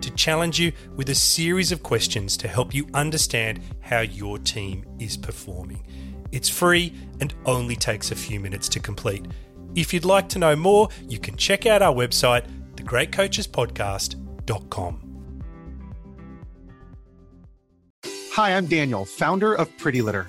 to challenge you with a series of questions to help you understand how your team is performing. It's free and only takes a few minutes to complete. If you'd like to know more, you can check out our website, thegreatcoachespodcast.com. Hi, I'm Daniel, founder of Pretty Litter.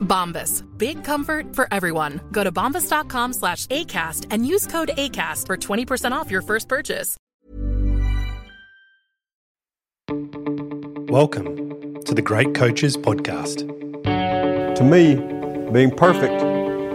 Bombas. Big comfort for everyone. Go to bombas.com/ACAST and use code ACAST for 20% off your first purchase. Welcome to the Great Coaches Podcast. To me, being perfect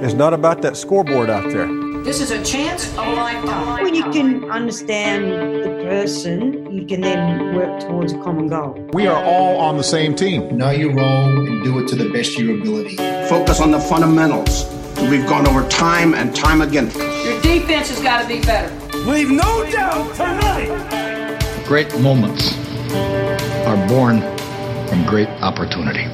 is not about that scoreboard out there. This is a chance of a lifetime. When you can understand the person, you can then work towards a common goal. We are all on the same team. Know your role and do it to the best of your ability. Focus on the fundamentals. We've gone over time and time again. Your defense has got to be better. Leave no doubt tonight. Great moments are born from great opportunity.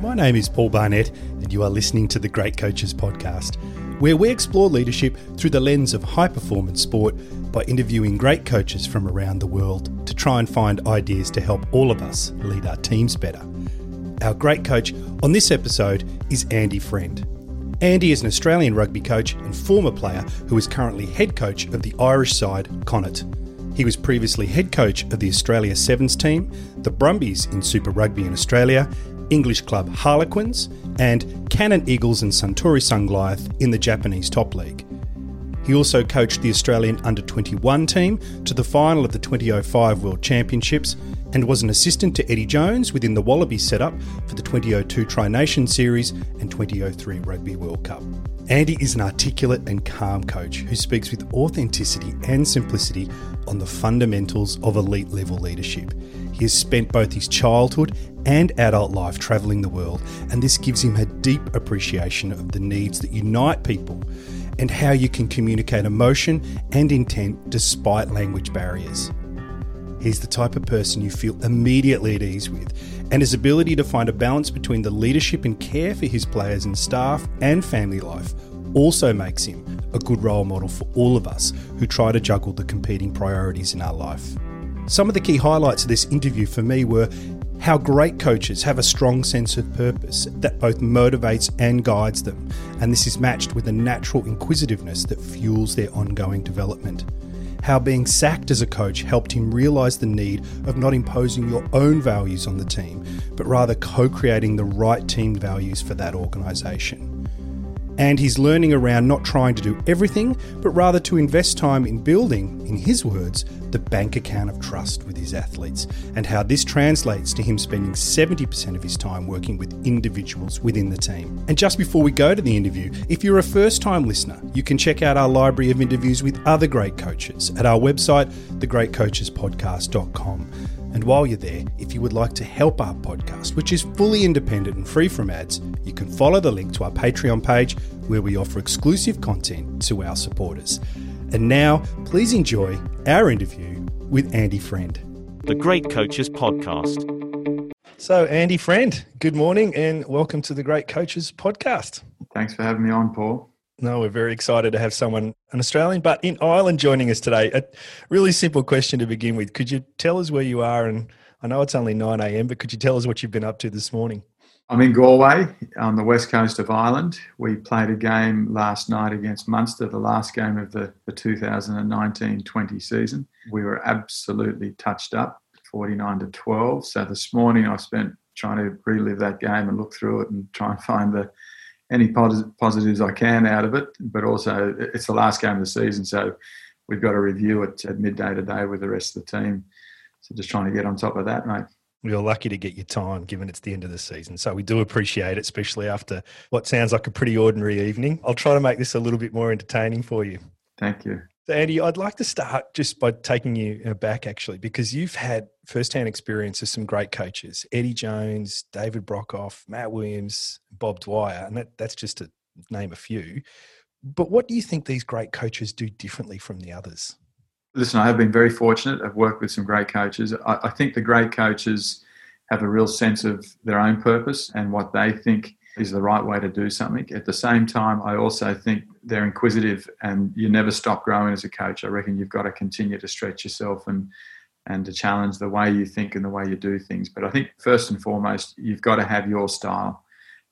My name is Paul Barnett, and you are listening to the Great Coaches Podcast, where we explore leadership through the lens of high-performance sport by interviewing great coaches from around the world to try and find ideas to help all of us lead our teams better. Our great coach on this episode is Andy Friend. Andy is an Australian rugby coach and former player who is currently head coach of the Irish side, Connacht. He was previously head coach of the Australia Sevens team, the Brumbies in Super Rugby in Australia, English club Harlequins, and Cannon Eagles and Suntory Sungoliath in the Japanese Top League. He also coached the Australian Under-21 team to the final of the 2005 World Championships and was an assistant to Eddie Jones within the Wallabies setup for the 2002 Tri Nations Series and 2003 Rugby World Cup. Andy is an articulate and calm coach who speaks with authenticity and simplicity on the fundamentals of elite-level leadership. He has spent both his childhood and adult life travelling the world, and this gives him a deep appreciation of the needs that unite people and how you can communicate emotion and intent despite language barriers. He's the type of person you feel immediately at ease with, and his ability to find a balance between the leadership and care for his players and staff and family life also makes him a good role model for all of us who try to juggle the competing priorities in our life. Some of the key highlights of this interview for me were how great coaches have a strong sense of purpose that both motivates and guides them, and this is matched with a natural inquisitiveness that fuels their ongoing development. How being sacked as a coach helped him realise the need of not imposing your own values on the team, but rather co-creating the right team values for that organisation. And his learning around not trying to do everything, but rather to invest time in building, in his words, the bank account of trust with his athletes, and how this translates to him spending 70% of his time working with individuals within the team. And just before we go to the interview, if you're a first-time listener, you can check out our library of interviews with other great coaches at our website, thegreatcoachespodcast.com. And while you're there, if you would like to help our podcast, which is fully independent and free from ads, you can follow the link to our Patreon page where we offer exclusive content to our supporters. And now, please enjoy our interview with Andy Friend. The Great Coaches Podcast. So, Andy Friend, good morning and welcome to the Great Coaches Podcast. Thanks for having me on, Paul. No, we're very excited to have someone, an Australian, but in Ireland joining us today. A really simple question to begin with. Could you tell us where you are? And I know it's only 9 a.m, but could you tell us what you've been up to this morning? I'm in Galway on the west coast of Ireland. We played a game last night against Munster, the last game of the 2019-20 season. We were absolutely touched up, 49-12. So this morning I spent trying to relive that game and look through it and try and find any positives I can out of it, but also it's the last game of the season, so we've got to review it at midday today with the rest of the team. So just trying to get on top of that, mate. You're lucky to get your time, given it's the end of the season. So we do appreciate it, especially after what sounds like a pretty ordinary evening. I'll try to make this a little bit more entertaining for you. Thank you. So Andy, I'd like to start just by taking you back, actually, because you've had first-hand experience of some great coaches, Eddie Jones, David Brockhoff, Matt Williams, Bob Dwyer, and that's just to name a few. But what do you think these great coaches do differently from the others? Listen, I have been very fortunate. I've worked with some great coaches. I think the great coaches have a real sense of their own purpose and what they think is the right way to do something. At the same time, I also think they're inquisitive and you never stop growing as a coach. I reckon you've got to continue to stretch yourself and to challenge the way you think and the way you do things. But I think first and foremost, you've got to have your style.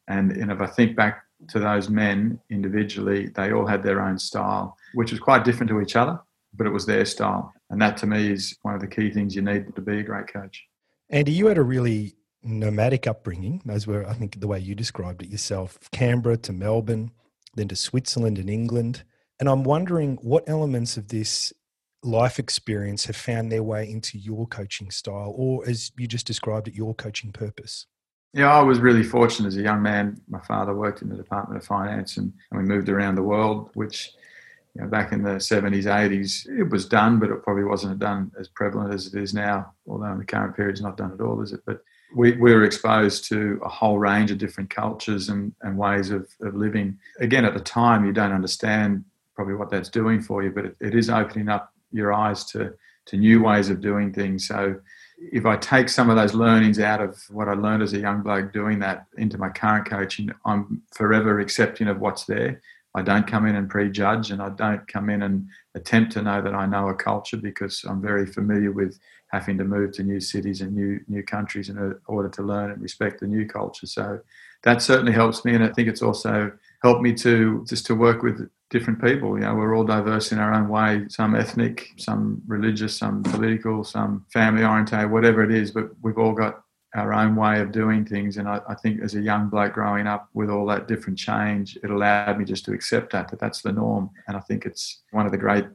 And if I think back to those men individually, they all had their own style, which was quite different to each other, but it was their style. And that to me is one of the key things you need to be a great coach. Andy, you had a really nomadic upbringing. Those were, I think, the way you described it yourself, Canberra to Melbourne, then to Switzerland and England. And I'm wondering what elements of this life experience have found their way into your coaching style, or as you just described it, your coaching purpose. Yeah, I was really fortunate as a young man. My father worked in the Department of Finance and we moved around the world, which, you know, back in the 70s, 80s, it was done, but it probably wasn't done as prevalent as it is now, although in the current period it's not done at all, is it? But we were exposed to a whole range of different cultures and ways of living. Again, at the time, you don't understand probably what that's doing for you, but it is opening up your eyes to new ways of doing things. So if I take some of those learnings out of what I learned as a young bloke doing that into my current coaching, I'm forever accepting of what's there. I don't come in and prejudge, and I don't come in and attempt to know that I know a culture, because I'm very familiar with having to move to new cities and new countries in order to learn and respect the new culture. So that certainly helps me, and I think it's also helped me to just to work with different people. You know, we're all diverse in our own way, some ethnic, some religious, some political, some family-oriented, whatever it is, but we've all got our own way of doing things. And I think as a young bloke growing up with all that different change, it allowed me just to accept that that's the norm. And I think it's one of the great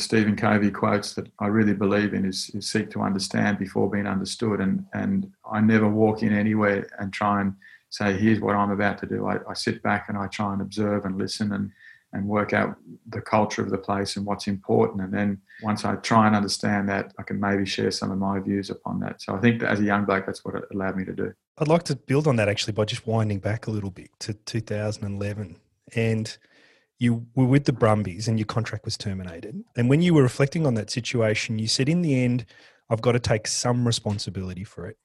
Stephen Covey quotes that I really believe in is seek to understand before being understood. And I never walk in anywhere and try and say, here's what I'm about to do. I sit back and I try and observe and listen and work out the culture of the place and what's important. And then once I try and understand that, I can maybe share some of my views upon that. So I think that as a young bloke, that's what it allowed me to do. I'd like to build on that actually by just winding back a little bit to 2011. And you were with the Brumbies and your contract was terminated. And when you were reflecting on that situation, you said, in the end, I've got to take some responsibility for it.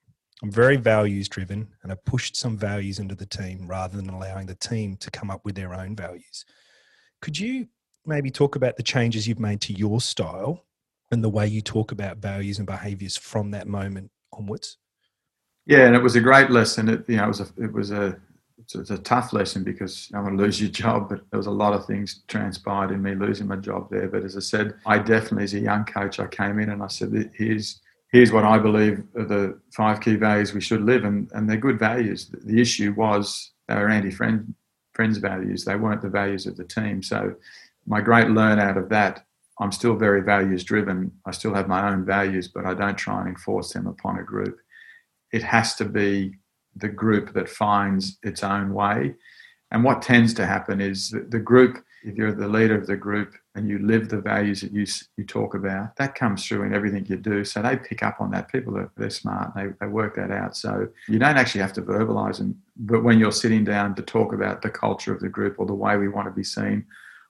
I'm very values driven and I pushed some values into the team rather than allowing the team to come up with their own values. Could you maybe talk about the changes you've made to your style and the way you talk about values and behaviours from that moment onwards? Yeah, and it was a great lesson. It's a tough lesson because I want to lose your job, but there was a lot of things transpired in me losing my job there. But as I said, I definitely, as a young coach, I came in and I said, here's what I believe are the 5 key values we should live, and they're good values. The issue was they were Andy Friend's values. They weren't the values of the team. So my great learn out of that, I'm still very values driven. I still have my own values, but I don't try and enforce them upon a group. It has to be the group that finds its own way. And what tends to happen is the group, if you're the leader of the group and you live the values that you talk about, that comes through in everything you do. So they pick up on that. People are they're smart. They work that out. So you don't actually have to verbalise them. But when you're sitting down to talk about the culture of the group or the way we want to be seen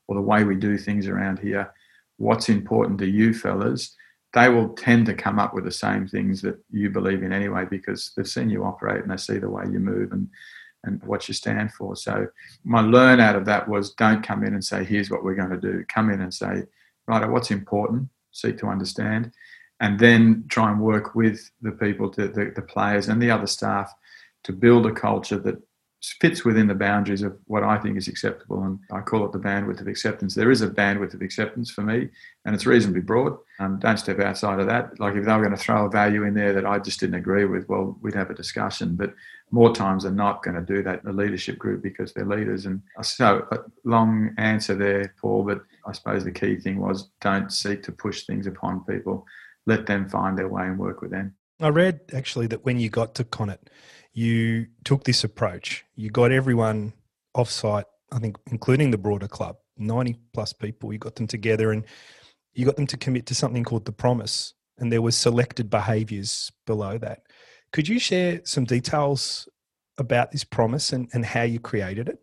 or the way we do things around here, what's important to you fellas, they will tend to come up with the same things that you believe in anyway because they've seen you operate and they see the way you move. And and what you stand for. So my learn out of that was, don't come in and say, here's what we're going to do. Come in and say, right, what's important, seek to understand, and then try and work with the people, the players and the other staff, to build a culture that fits within the boundaries of what I think is acceptable. And I call it the bandwidth of acceptance. There is a bandwidth of acceptance for me, and it's reasonably broad. Don't step outside of that. Like, if they were going to throw a value in there that I just didn't agree with, well, we'd have a discussion. But more times than not going to do that in the leadership group, because they're leaders. And so, a long answer there, Paul, but I suppose the key thing was, don't seek to push things upon people. Let them find their way and work with them. I read actually that when you got to Connacht, you took this approach. You got everyone off-site, I think, including the broader club, 90 plus people. You got them together and you got them to commit to something called the promise. And there were selected behaviours below that. Could you share some details about this promise and how you created it?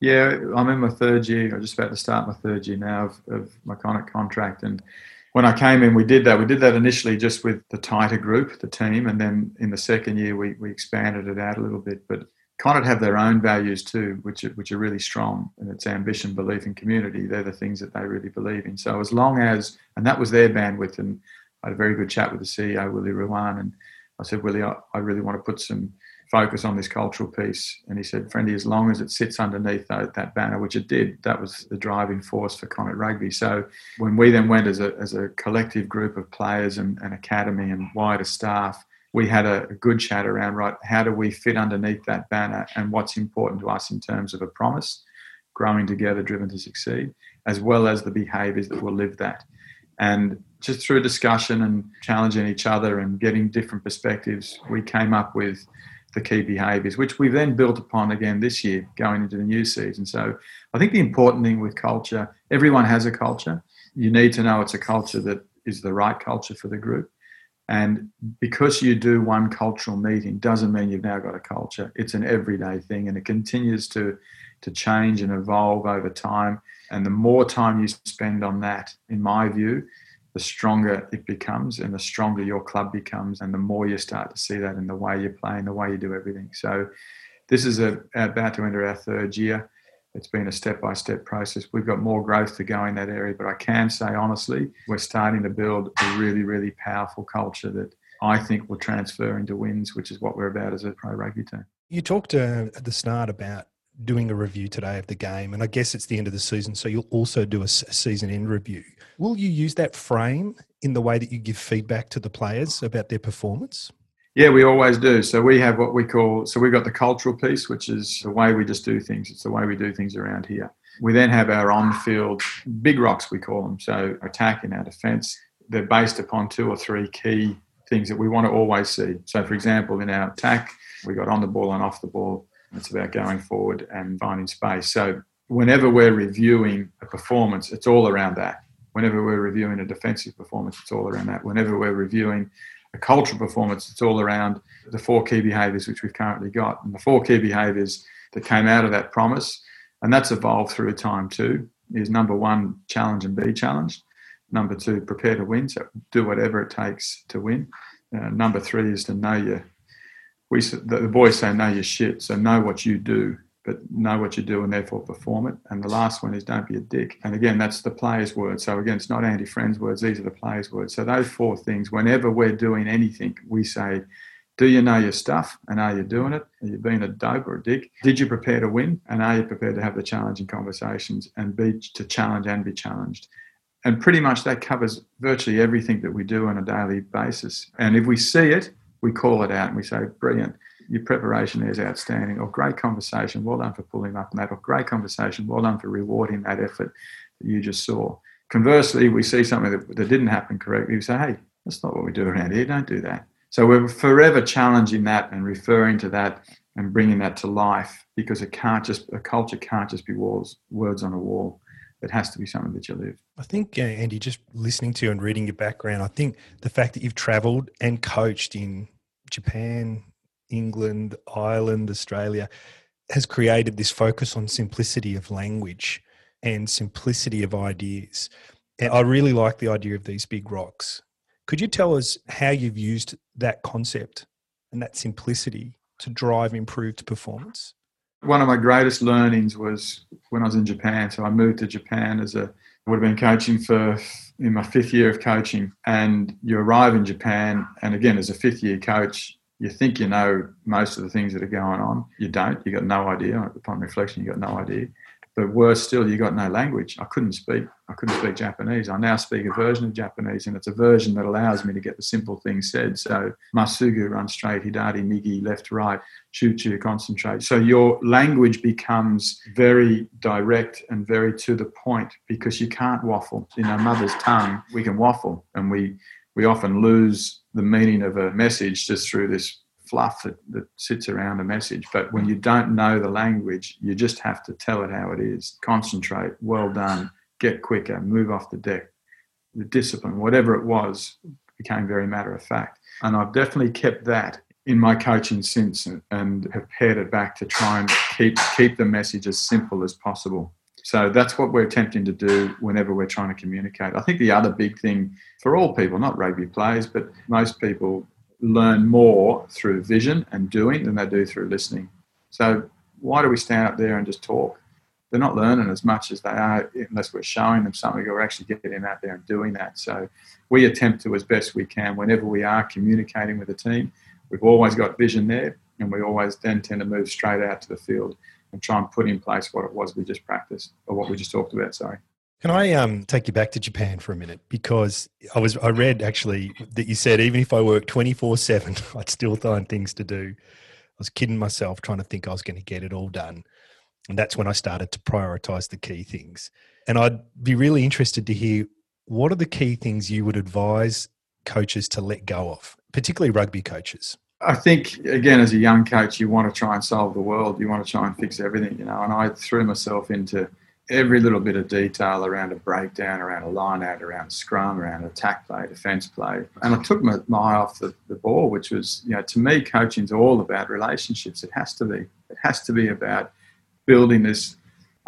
Yeah, I'm in my third year. I'm just about to start my third year now of my Connacht contract. And when I came in, we did that. We did that initially just with the tighter group, the team, and then in the second year we expanded it out a little bit. But Connacht have their own values too, which are really strong, and it's ambition, belief in community. They're the things that they really believe in. So as long as, and that was their bandwidth, and I had a very good chat with the CEO, Willie Ruan, and I said, Willie, I really want to put some focus on this cultural piece. And he said, Friendy, as long as it sits underneath that banner, which it did, that was the driving force for Connacht Rugby. So when we then went as a collective group of players and academy and wider staff, we had a good chat around, right, how do we fit underneath that banner and what's important to us in terms of a promise, growing together, driven to succeed, as well as the behaviours that will live that. And just through discussion and challenging each other and getting different perspectives, we came up with the key behaviours, which we've then built upon again this year going into the new season. So I think the important thing with culture, everyone has a culture. You need to know it's a culture that is the right culture for the group. And because you do one cultural meeting doesn't mean you've now got a culture. It's an everyday thing, and it continues to change and evolve over time. And the more time you spend on that, in my view, the stronger it becomes and the stronger your club becomes, and the more you start to see that in the way you play and the way you do everything. So this is about to enter our third year. It's been a step-by-step process. We've got more growth to go in that area, but I can say honestly, we're starting to build a really, really powerful culture that I think will transfer into wins, which is what we're about as a pro rugby team. You talked at the start about doing a review today of the game, and I guess it's the end of the season, so you'll also do a season end review. Will you use that frame in the way that you give feedback to the players about their performance? Yeah, we always do. So we have what we call, so we've got the cultural piece, which is the way we just do things. It's the way we do things around here. We then have our on-field big rocks, we call them. So attack and our defence, they're based upon two or three key things that we want to always see. So for example, in our attack, we got on the ball and off the ball. It's about going forward and finding space. So whenever we're reviewing a performance, it's all around that. Whenever we're reviewing a defensive performance, it's all around that. Whenever we're reviewing a cultural performance, it's all around the four key behaviours which we've currently got. And the four key behaviours that came out of that promise, and that's evolved through time too, is number one, challenge and be challenged. Number two, prepare to win. So do whatever it takes to win. Number three is to know your... The boys say, know your shit, so know what you do, but know what you do and therefore perform it. And the last one is don't be a dick. And again, that's the players' words. So again, it's not Andy Friend's words. These are the players' words. So those four things, whenever we're doing anything, we say, do you know your stuff and are you doing it? Are you being a dope or a dick? Did you prepare to win? And are you prepared to have the challenging conversations and be challenged? And pretty much that covers virtually everything that we do on a daily basis. And if we see it, we call it out and we say, brilliant, your preparation there is outstanding, or great conversation, well done for pulling up on that, or great conversation, well done for rewarding that effort that you just saw. Conversely, we see something that didn't happen correctly, we say, hey, that's not what we do around here, don't do that. So we're forever challenging that and referring to that and bringing that to life, because a culture can't just be words on a wall. It has to be something that you live. I think, Andy, just listening to you and reading your background, I think the fact that you've travelled and coached in Japan, England, Ireland, Australia, has created this focus on simplicity of language and simplicity of ideas. And I really like the idea of these big rocks. Could you tell us how you've used that concept and that simplicity to drive improved performance? one of my greatest learnings was when I was in Japan. So I moved to Japan I would have been coaching in my fifth year of coaching, and you arrive in Japan, and again, as a fifth-year coach, you think you know most of the things that are going on. You don't. You got no idea. Upon reflection, you got no idea. But worse still, you got no language. I couldn't speak Japanese. I now speak a version of Japanese, and it's a version that allows me to get the simple things said. So masugu, run straight, hidari, migi, left, right, chu, concentrate. So your language becomes very direct and very to the point because you can't waffle. In our mother's tongue, we can waffle, and we often lose the meaning of a message just through this fluff that sits around a message. But when you don't know the language, you just have to tell it how it is. Concentrate, well done, get quicker, move off the deck. The discipline, whatever it was, became very matter of fact. And I've definitely kept that in my coaching since and have paired it back to try and keep the message as simple as possible. So that's what we're attempting to do whenever we're trying to communicate. I think the other big thing for all people, not rugby players, but most people learn more through vision and doing than they do through listening. So why do we stand up there and just talk? They're not learning as much as they are unless we're showing them something or actually getting out there and doing that. So we attempt to, as best we can, whenever we are communicating with a team, we've always got vision there, and we always then tend to move straight out to the field and try and put in place what it was we just practiced, or what we just talked about, sorry. Can I take you back to Japan for a minute? Because I read actually that you said, even if I work 24/7, I'd still find things to do. I was kidding myself, trying to think I was going to get it all done. And that's when I started to prioritize the key things. And I'd be really interested to hear, what are the key things you would advise coaches to let go of, particularly rugby coaches? I think, again, as a young coach, you want to try and solve the world. You want to try and fix everything, and I threw myself into every little bit of detail around a breakdown, around a line-out, around scrum, around attack play, defence play. And I took my eye off the ball, which was, to me, coaching's all about relationships. It has to be. It has to be about building this,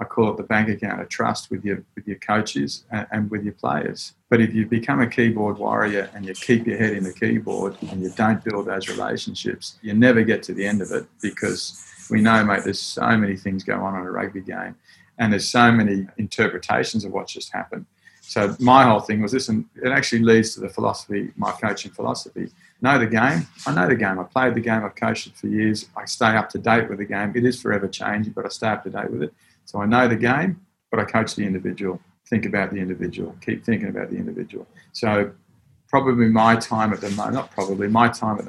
I call it the bank account of trust with your coaches and with your players. But if you become a keyboard warrior and you keep your head in the keyboard and you don't build those relationships, you never get to the end of it, because we know, mate, there's so many things go on in a rugby game. And there's so many interpretations of what's just happened. So my whole thing was this, and it actually leads to the philosophy, my coaching philosophy. Know the game. I know the game. I played the game. I've coached it for years. I stay up to date with the game. It is forever changing, but I stay up to date with it. So I know the game, but I coach the individual. Think about the individual. Keep thinking about the individual. So my time at the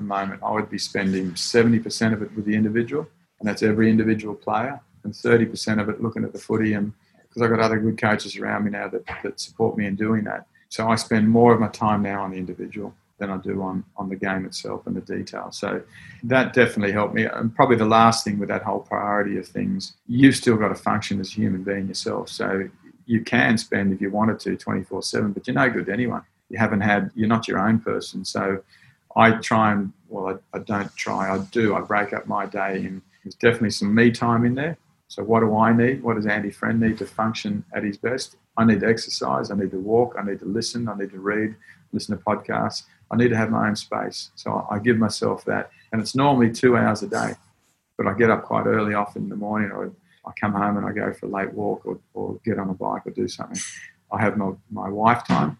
moment, I would be spending 70% of it with the individual, and that's every individual player. And 30% of it looking at the footy, and because I've got other good coaches around me now that support me in doing that. So I spend more of my time now on the individual than I do on the game itself and the detail. So that definitely helped me. And probably the last thing with that whole priority of things, you've still got to function as a human being yourself. So you can spend, if you wanted to, 24/7, but you're no good to anyone. You're not your own person. So I break up my day, and there's definitely some me time in there. So what do I need? What does Andy Friend need to function at his best? I need to exercise. I need to walk. I need to listen. I need to read, listen to podcasts. I need to have my own space. So I give myself that. And it's normally 2 hours a day, but I get up quite early often in the morning, or I come home and I go for a late walk or get on a bike or do something. I have my wife time.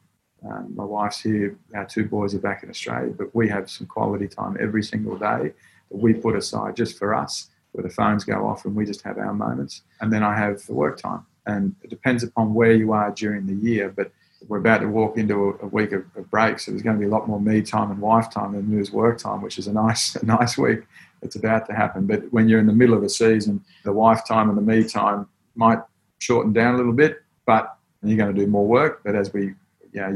My wife's here. Our two boys are back in Australia, but we have some quality time every single day that we put aside just for us, where the phones go off and we just have our moments. And then I have the work time. And it depends upon where you are during the year, but we're about to walk into a week of breaks, so there's going to be a lot more me time and wife time than there is work time, which is a nice week. It's about to happen. But when you're in the middle of a season, the wife time and the me time might shorten down a little bit, but you're going to do more work. But as you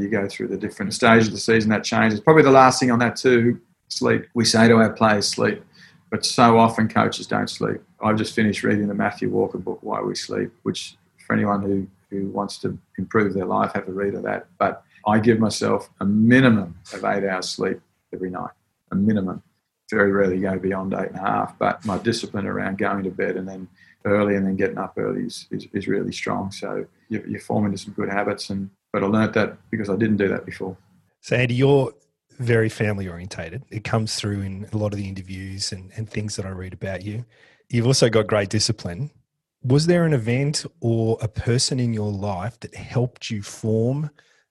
go through the different stages of the season, that changes. Probably the last thing on that too, sleep. We say to our players, sleep. But so often coaches don't sleep. I've just finished reading the Matthew Walker book, Why We Sleep, which for anyone who wants to improve their life, have a read of that. But I give myself a minimum of 8 hours sleep every night, a minimum. Very rarely go beyond 8.5. But my discipline around going to bed and then early and then getting up early is really strong. So you form into some good habits. But I learned that because I didn't do that before. So Andy, you're very family orientated. It comes through in a lot of the interviews and things that I read about you. You've also got great discipline. Was there an event or a person in your life that helped you form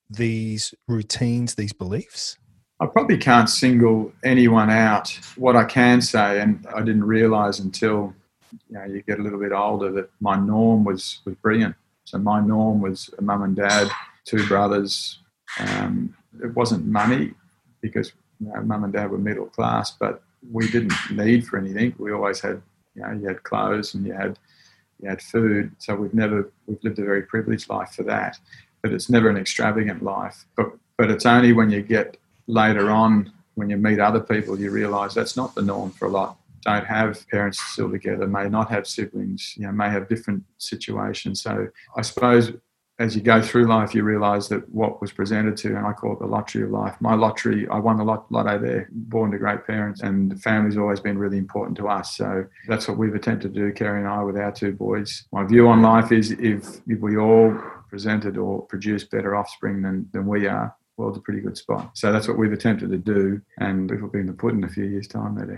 these routines, these beliefs? I probably can't single anyone out. What I can say, and I didn't realise until you get a little bit older, that my norm was brilliant. So my norm was a mum and dad, two brothers. It wasn't money because mum and dad were middle class, but we didn't need for anything. We always had, you had clothes and you had food. So we've lived a very privileged life for that. But it's never an extravagant life. But it's only when you get later on, when you meet other people, you realise that's not the norm for a lot. Don't have parents still together, may not have siblings, may have different situations. So I suppose as you go through life, you realise that what was presented to, and I call it the lottery of life. My lottery, I won the lotto there, born to great parents, and the family's always been really important to us. So that's what we've attempted to do, Kerry and I, with our two boys. My view on life is if we all presented or produced better offspring than we are, well, it's a pretty good spot. So that's what we've attempted to do, and it'll be in the pudding in a few years' time, no doubt.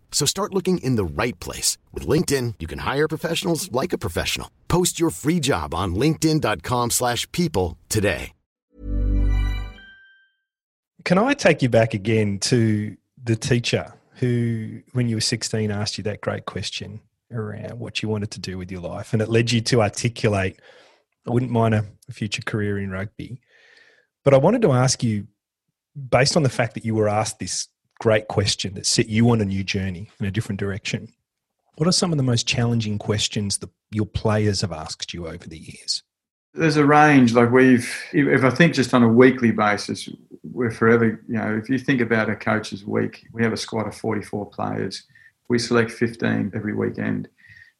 So start looking in the right place. With LinkedIn, you can hire professionals like a professional. Post your free job on linkedin.com/people today. Can I take you back again to the teacher who, when you were 16, asked you that great question around what you wanted to do with your life, and it led you to articulate, I wouldn't mind a future career in rugby. But I wanted to ask you, based on the fact that you were asked this great question that set you on a new journey in a different direction, what are some of the most challenging questions that your players have asked you over the years? There's a range. Like if I think just on a weekly basis, we're forever, if you think about a coach's week, we have a squad of 44 players. We select 15 every weekend.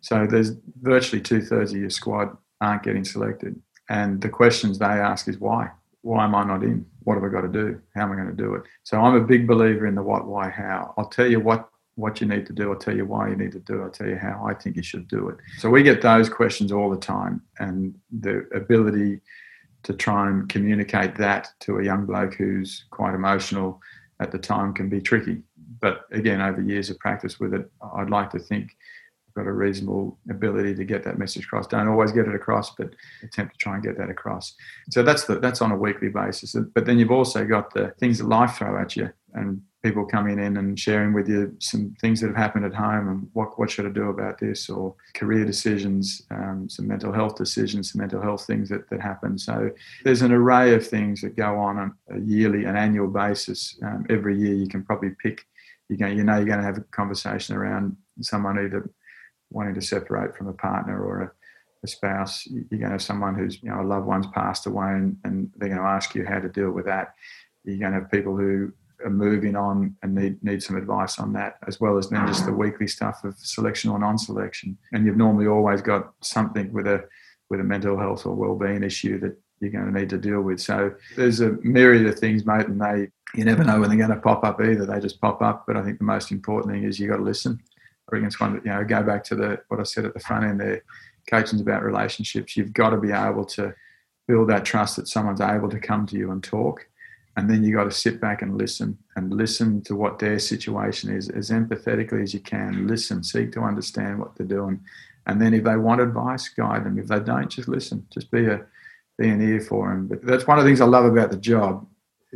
So there's virtually 2/3 of your squad aren't getting selected. And the questions they ask is why? Why am I not in? What have I got to do? How am I going to do it? So I'm a big believer in the what, why, how. I'll tell you what you need to do. I'll tell you why you need to do it. I'll tell you how I think you should do it. So we get those questions all the time, and the ability to try and communicate that to a young bloke who's quite emotional at the time can be tricky. But again, over years of practice with it, I'd like to think I've got a reasonable ability to get that message across. Don't always get it across, but attempt to try and get that across. So that's on a weekly basis. But then you've also got the things that life throw at you, and people coming in and sharing with you some things that have happened at home and what should I do about this, or career decisions, some mental health decisions, some mental health things that happen. So there's an array of things that go on a yearly and annual basis. Every year you can probably pick, you're going to have a conversation around someone either wanting to separate from a partner or a spouse. You're going to have someone who's, a loved one's passed away, and they're going to ask you how to deal with that. You're going to have people who are moving on and need some advice on that, as well as then just the weekly stuff of selection or non-selection. And you've normally always got something with a mental health or wellbeing issue that you're going to need to deal with. So there's a myriad of things, mate, and you never know when they're going to pop up either. They just pop up. But I think the most important thing is you got to listen. Go back to what I said at the front end there, coaching's about relationships. You've got to be able to build that trust that someone's able to come to you and talk, and then you got to sit back and listen to what their situation is as empathetically as you can. Listen, seek to understand what they're doing, and then if they want advice, guide them. If they don't, just listen. Just be an ear for them. But that's one of the things I love about the job,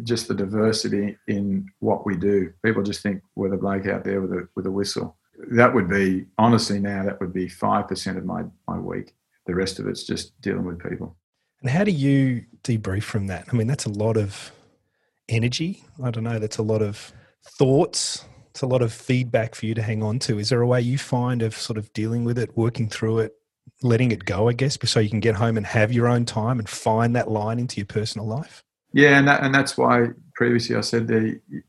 just the diversity in what we do. People just think we're the bloke out there with a whistle. That would be, honestly now, that would be 5% of my week. The rest of it's just dealing with people. And how do you debrief from that? I mean, that's a lot of energy. I don't know. That's a lot of thoughts. It's a lot of feedback for you to hang on to. Is there a way you find of sort of dealing with it, working through it, letting it go, I guess, so you can get home and have your own time and find that line into your personal life? Yeah, and that's why previously I said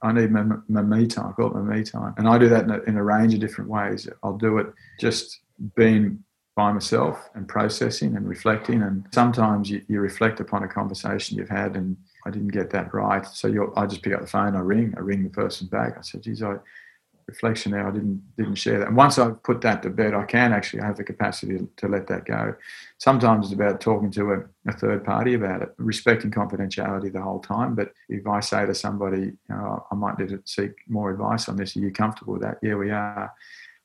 I need my me time. I call it my me time. And I do that in a range of different ways. I'll do it just being by myself and processing and reflecting. And sometimes you reflect upon a conversation you've had and I didn't get that right. So I just pick up the phone, I ring the person back. I said, geez, reflection there, I didn't share that. And once I've put that to bed, I can actually have the capacity to let that go. Sometimes it's about talking to a third party about it, respecting confidentiality the whole time. But if I say to somebody, I might need to seek more advice on this, are you comfortable with that? Yeah, we are.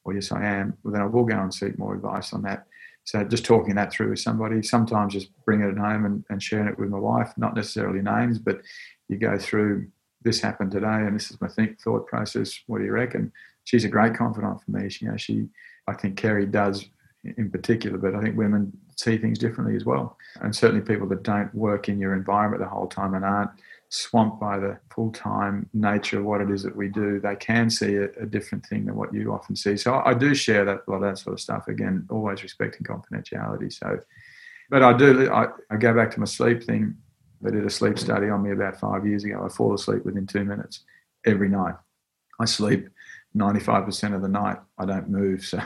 Or yes, I am. Well, then I will go and seek more advice on that. So just talking that through with somebody, sometimes just bringing it home and sharing it with my wife, not necessarily names, but you go through, this happened today and this is my thought process. What do you reckon? She's a great confidant for me. She, I think Kerry does in particular, but I think women see things differently as well. And certainly people that don't work in your environment the whole time and aren't swamped by the full-time nature of what it is that we do, they can see a different thing than what you often see. So I do share that, a lot of that sort of stuff. Again, always respecting confidentiality. So, but I go back to my sleep thing. They did a sleep study on me about 5 years ago. I fall asleep within 2 minutes every night. I sleep 95% of the night. I don't move. So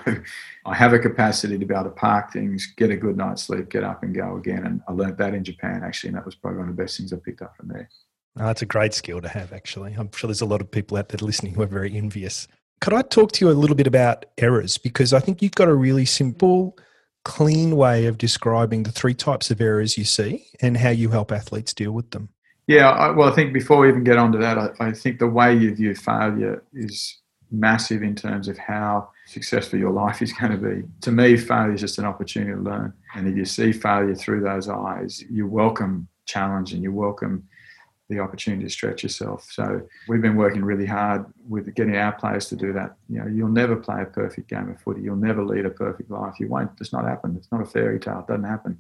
I have a capacity to be able to park things, get a good night's sleep, get up and go again. And I learned that in Japan, actually, and that was probably one of the best things I picked up from there. Oh, that's a great skill to have, actually. I'm sure there's a lot of people out there listening who are very envious. Could I talk to you a little bit about errors? Because I think you've got a really simple, clean way of describing the three types of errors you see and how you help athletes deal with them. Yeah, I think before we even get onto that, I think the way you view failure is massive in terms of how successful your life is going to be. To me, failure is just an opportunity to learn. And if you see failure through those eyes, you welcome challenge and you welcome the opportunity to stretch yourself. So we've been working really hard with getting our players to do that. You'll never play a perfect game of footy. You'll never lead a perfect life. You won't. It's not happen. It's not a fairy tale. It doesn't happen.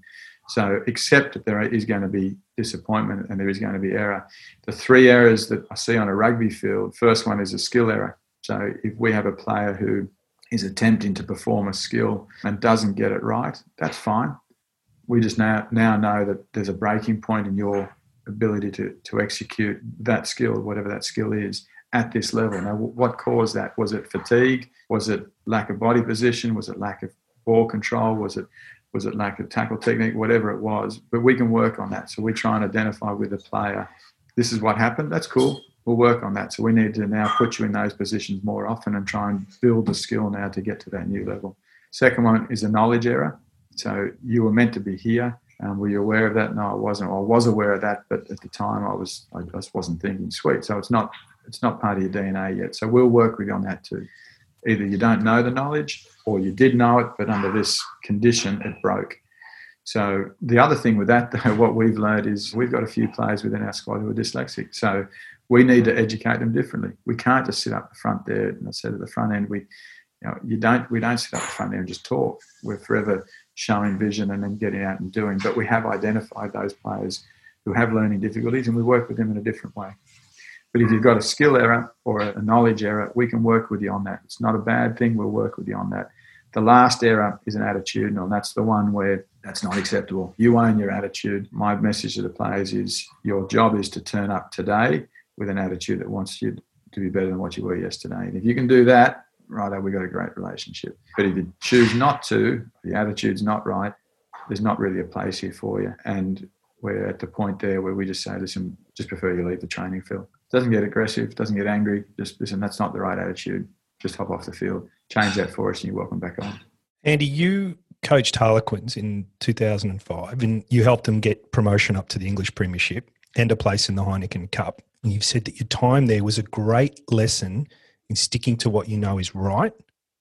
So accept that there is going to be disappointment and there is going to be error. The three errors that I see on a rugby field, first one is a skill error. So if we have a player who is attempting to perform a skill and doesn't get it right, that's fine. We just now know that there's a breaking point in your ability to execute that skill, whatever that skill is, at this level. Now, what caused that? Was it fatigue? Was it lack of body position? Was it lack of ball control? Was it lack of tackle technique? Whatever it was, but we can work on that. So we try and identify with the player, this is what happened. That's cool. We'll work on that. So we need to now put you in those positions more often and try and build the skill now to get to that new level. Second one is a knowledge error. So you were meant to be here. Were you aware of that? No, I wasn't. Well, I was aware of that, but at the time I just wasn't thinking. Sweet. So it's not part of your DNA yet. So we'll work with you on that too. Either you don't know the knowledge or you did know it, but under this condition it broke. So the other thing with that, though, what we've learned is we've got a few players within our squad who are dyslexic. So we need to educate them differently. We can't just sit up the front there. And I said at the front end, we don't sit up the front end and just talk. We're forever showing vision and then getting out and doing. But we have identified those players who have learning difficulties and we work with them in a different way. But if you've got a skill error or a knowledge error, we can work with you on that. It's not a bad thing. We'll work with you on that. The last error is an attitudinal, and that's the one where that's not acceptable. You own your attitude. My message to the players is your job is to turn up today with an attitude that wants you to be better than what you were yesterday. And if you can do that, righto, we've got a great relationship. But if you choose not to, the attitude's not right, there's not really a place here for you. And we're at the point there where we just say, listen, just prefer you leave the training field. Doesn't get aggressive, doesn't get angry. Just listen, that's not the right attitude. Just hop off the field. Change that for us and you're welcome back on. Andy, you coached Harlequins in 2005 and you helped them get promotion up to the English Premiership and a place in the Heineken Cup. And you've said that your time there was a great lesson in sticking to what you know is right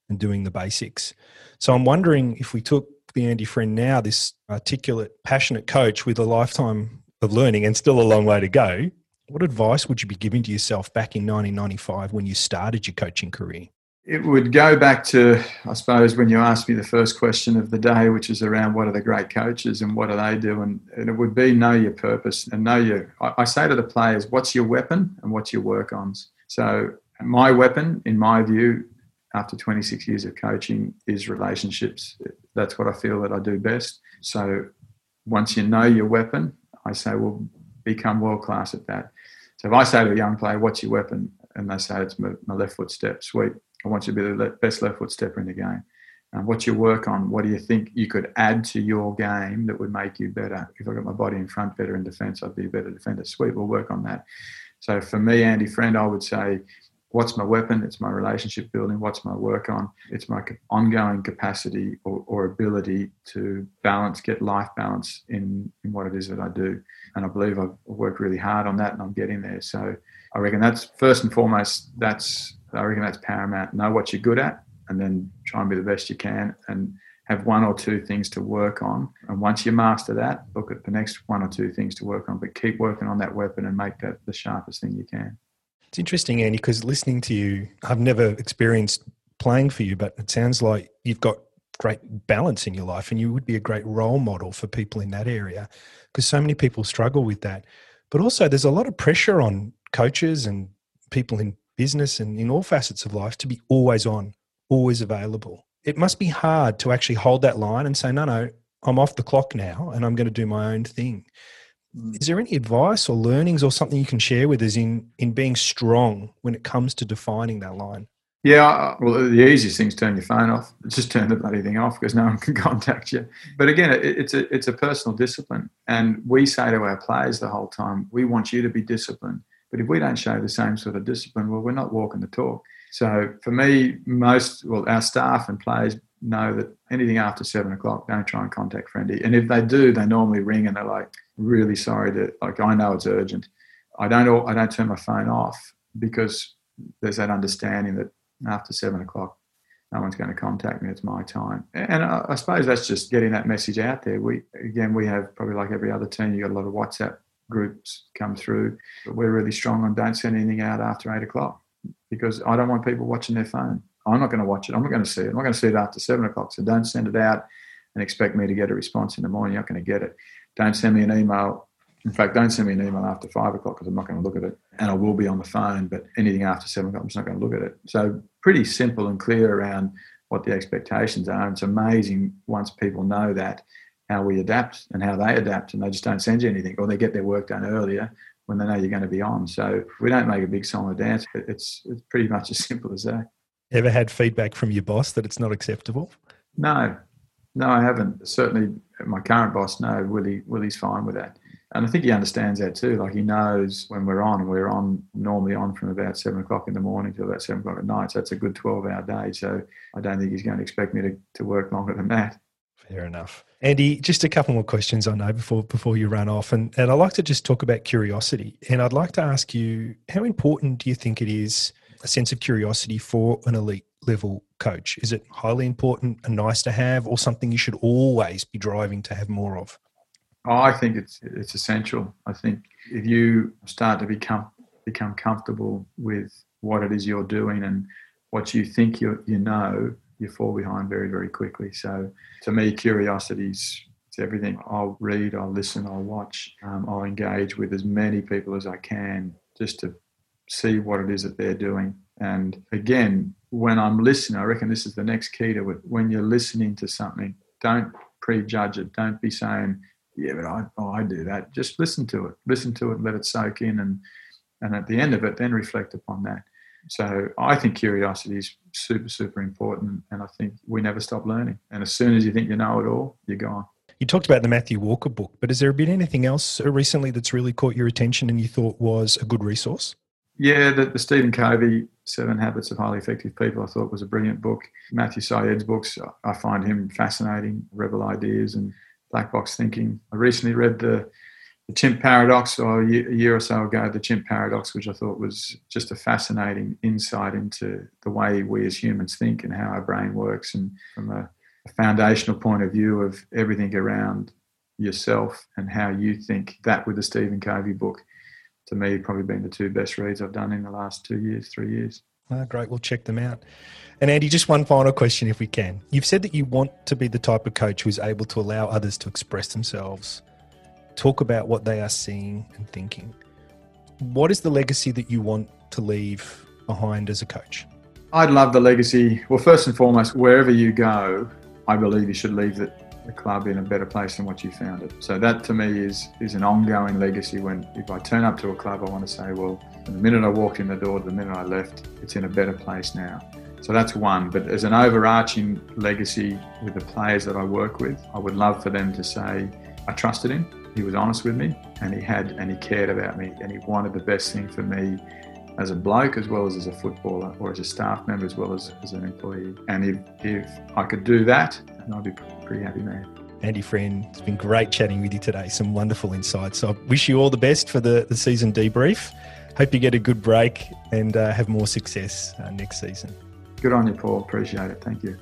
and doing the basics. So I'm wondering if we took the Andy Friend now, this articulate, passionate coach with a lifetime of learning and still a long way to go, what advice would you be giving to yourself back in 1995 when you started your coaching career? It would go back to, I suppose, when you asked me the first question of the day, which is around what are the great coaches and what do they do? And it would be know your purpose and know your... I say to the players, what's your weapon and what's your work-ons? So my weapon, in my view, after 26 years of coaching, is relationships. That's what I feel that I do best. So once you know your weapon, I say, well, become world-class at that. So if I say to a young player, what's your weapon? And they say, it's my left foot step, sweet. I want you to be the best left foot stepper in the game. What's your work on? What do you think you could add to your game that would make you better? If I got my body in front better in defence, I'd be a better defender. Sweet, we'll work on that. So for me, Andy Friend, I would say, what's my weapon? It's my relationship building. What's my work on? It's my ongoing capacity or ability to balance, get life balance in what it is that I do. And I believe I've worked really hard on that and I'm getting there. So I reckon that's first and foremost, that's paramount. Know what you're good at and then try and be the best you can and have one or two things to work on. And once you master that, look at the next one or two things to work on, but keep working on that weapon and make that the sharpest thing you can. It's interesting, Andy, because listening to you, I've never experienced playing for you, but it sounds like you've got great balance in your life and you would be a great role model for people in that area because so many people struggle with that. But also there's a lot of pressure on coaches and people in business and in all facets of life to be always on, always available. It must be hard to actually hold that line and say, no, I'm off the clock now and I'm going to do my own thing. Is there any advice or learnings or something you can share with us in being strong when it comes to defining that line? Yeah, well, the easiest thing is turn your phone off. Just turn the bloody thing off because no one can contact you. But again, it's a personal discipline. And we say to our players the whole time, we want you to be disciplined. But if we don't show the same sort of discipline, well, we're not walking the talk. So for me, our staff and players know that anything after 7:00, don't try and contact Friendy. And if they do, they normally ring and they're like, really sorry I know it's urgent. I don't turn my phone off because there's that understanding that after 7:00, no one's going to contact me. It's my time. And I suppose that's just getting that message out there. We have probably like every other team, you got a lot of WhatsApp groups come through, but we're really strong on don't send anything out after 8:00 because I don't want people watching their phone. I'm not going to watch it. I'm not going to see it. I'm not going to see it after 7:00. So don't send it out and expect me to get a response in the morning. You're not going to get it. Don't send me an email. In fact, don't send me an email after 5:00 because I'm not going to look at it. And I will be on the phone, but anything after 7:00, I'm just not going to look at it. So pretty simple and clear around what the expectations are. And it's amazing once people know that, how we adapt and how they adapt, and they just don't send you anything or they get their work done earlier when they know you're going to be on. So we don't make a big song or dance. It's pretty much as simple as that. Ever had feedback from your boss that it's not acceptable? No, I haven't. Certainly my current boss, no, Willie's fine with that. And I think he understands that too. Like he knows when we're on normally on from about 7:00 in the morning till about 7:00 at night. So it's a good 12-hour day. So I don't think he's going to expect me to work longer than that. Fair enough. Andy, just a couple more questions I know before you run off. And I'd like to just talk about curiosity. And I'd like to ask you, how important do you think it is, a sense of curiosity for an elite level coach? Is it highly important and nice to have or something you should always be driving to have more of? Oh, I think it's essential. I think if you start to become comfortable with what it is you're doing and what you think you know, you fall behind very, very quickly. So to me, curiosity's everything. I'll read, I'll listen, I'll watch, I'll engage with as many people as I can just to see what it is that they're doing. And again, when I'm listening, I reckon this is the next key to it. When you're listening to something, don't prejudge it. Don't be saying, yeah, but I do that. Just listen to it. Listen to it, let it soak in. And at the end of it, then reflect upon that. So I think curiosity is super, super important. And I think we never stop learning. And as soon as you think you know it all, you're gone. You talked about the Matthew Walker book, but has there been anything else recently that's really caught your attention and you thought was a good resource? Yeah, the Stephen Covey, 7 Habits of Highly Effective People, I thought was a brilliant book. Matthew Syed's books, I find him fascinating, Rebel Ideas and Black Box Thinking. I recently read The Chimp Paradox, or a year or so ago, The Chimp Paradox, which I thought was just a fascinating insight into the way we as humans think and how our brain works, and from a foundational point of view of everything around yourself and how you think. That with the Stephen Covey book, to me, probably been the two best reads I've done in the last 2 years, 3 years. Oh, great, we'll check them out. And Andy, just one final question if we can. You've said that you want to be the type of coach who's able to allow others to express themselves, talk about what they are seeing and thinking. What is the legacy that you want to leave behind as a coach? I'd love the legacy. Well, first and foremost, wherever you go, I believe you should leave the club in a better place than what you found it. So that to me is an ongoing legacy. When if I turn up to a club, I want to say, well, the minute I walked in the door to the minute I left, it's in a better place now. So that's one. But as an overarching legacy with the players that I work with, I would love for them to say, I trusted him, he was honest with me, and he cared about me, and he wanted the best thing for me as a bloke as well as a footballer, or as a staff member as well as an employee. And if I could do that, I'd be a pretty happy man. Andy Friend, it's been great chatting with you today. Some wonderful insights. So I wish you all the best for the season debrief. Hope you get a good break and have more success next season. Good on you, Paul. Appreciate it. Thank you.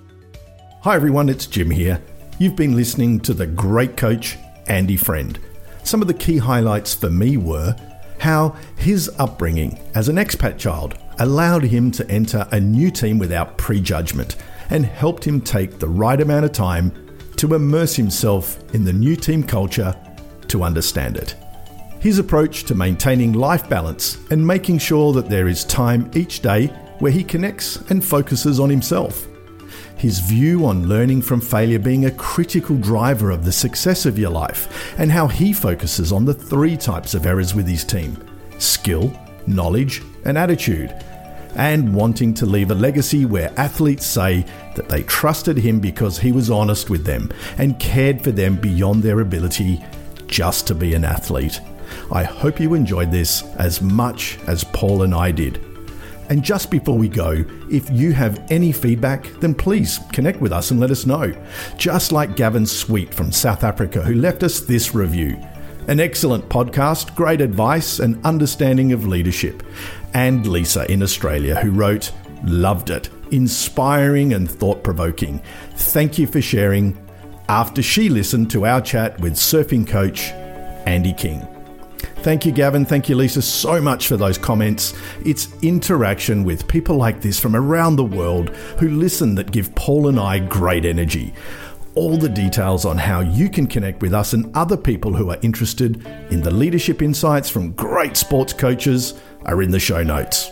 Hi, everyone. It's Jim here. You've been listening to the great coach, Andy Friend. Some of the key highlights for me were how his upbringing as an expat child allowed him to enter a new team without prejudgment and helped him take the right amount of time to immerse himself in the new team culture to understand it. His approach to maintaining life balance and making sure that there is time each day where he connects and focuses on himself. His view on learning from failure being a critical driver of the success of your life, and how he focuses on the three types of errors with his team: skill, knowledge, and attitude. And wanting to leave a legacy where athletes say that they trusted him because he was honest with them and cared for them beyond their ability just to be an athlete. I hope you enjoyed this as much as Paul and I did. And just before we go, if you have any feedback, then please connect with us and let us know. Just like Gavin Sweet from South Africa, who left us this review. An excellent podcast, great advice and understanding of leadership. And Lisa in Australia, who wrote, loved it, inspiring and thought-provoking. Thank you for sharing, after she listened to our chat with surfing coach Andy King. Thank you, Gavin. Thank you, Lisa, so much for those comments. It's interaction with people like this from around the world who listen that give Paul and I great energy. All the details on how you can connect with us and other people who are interested in the leadership insights from great sports coaches are in the show notes.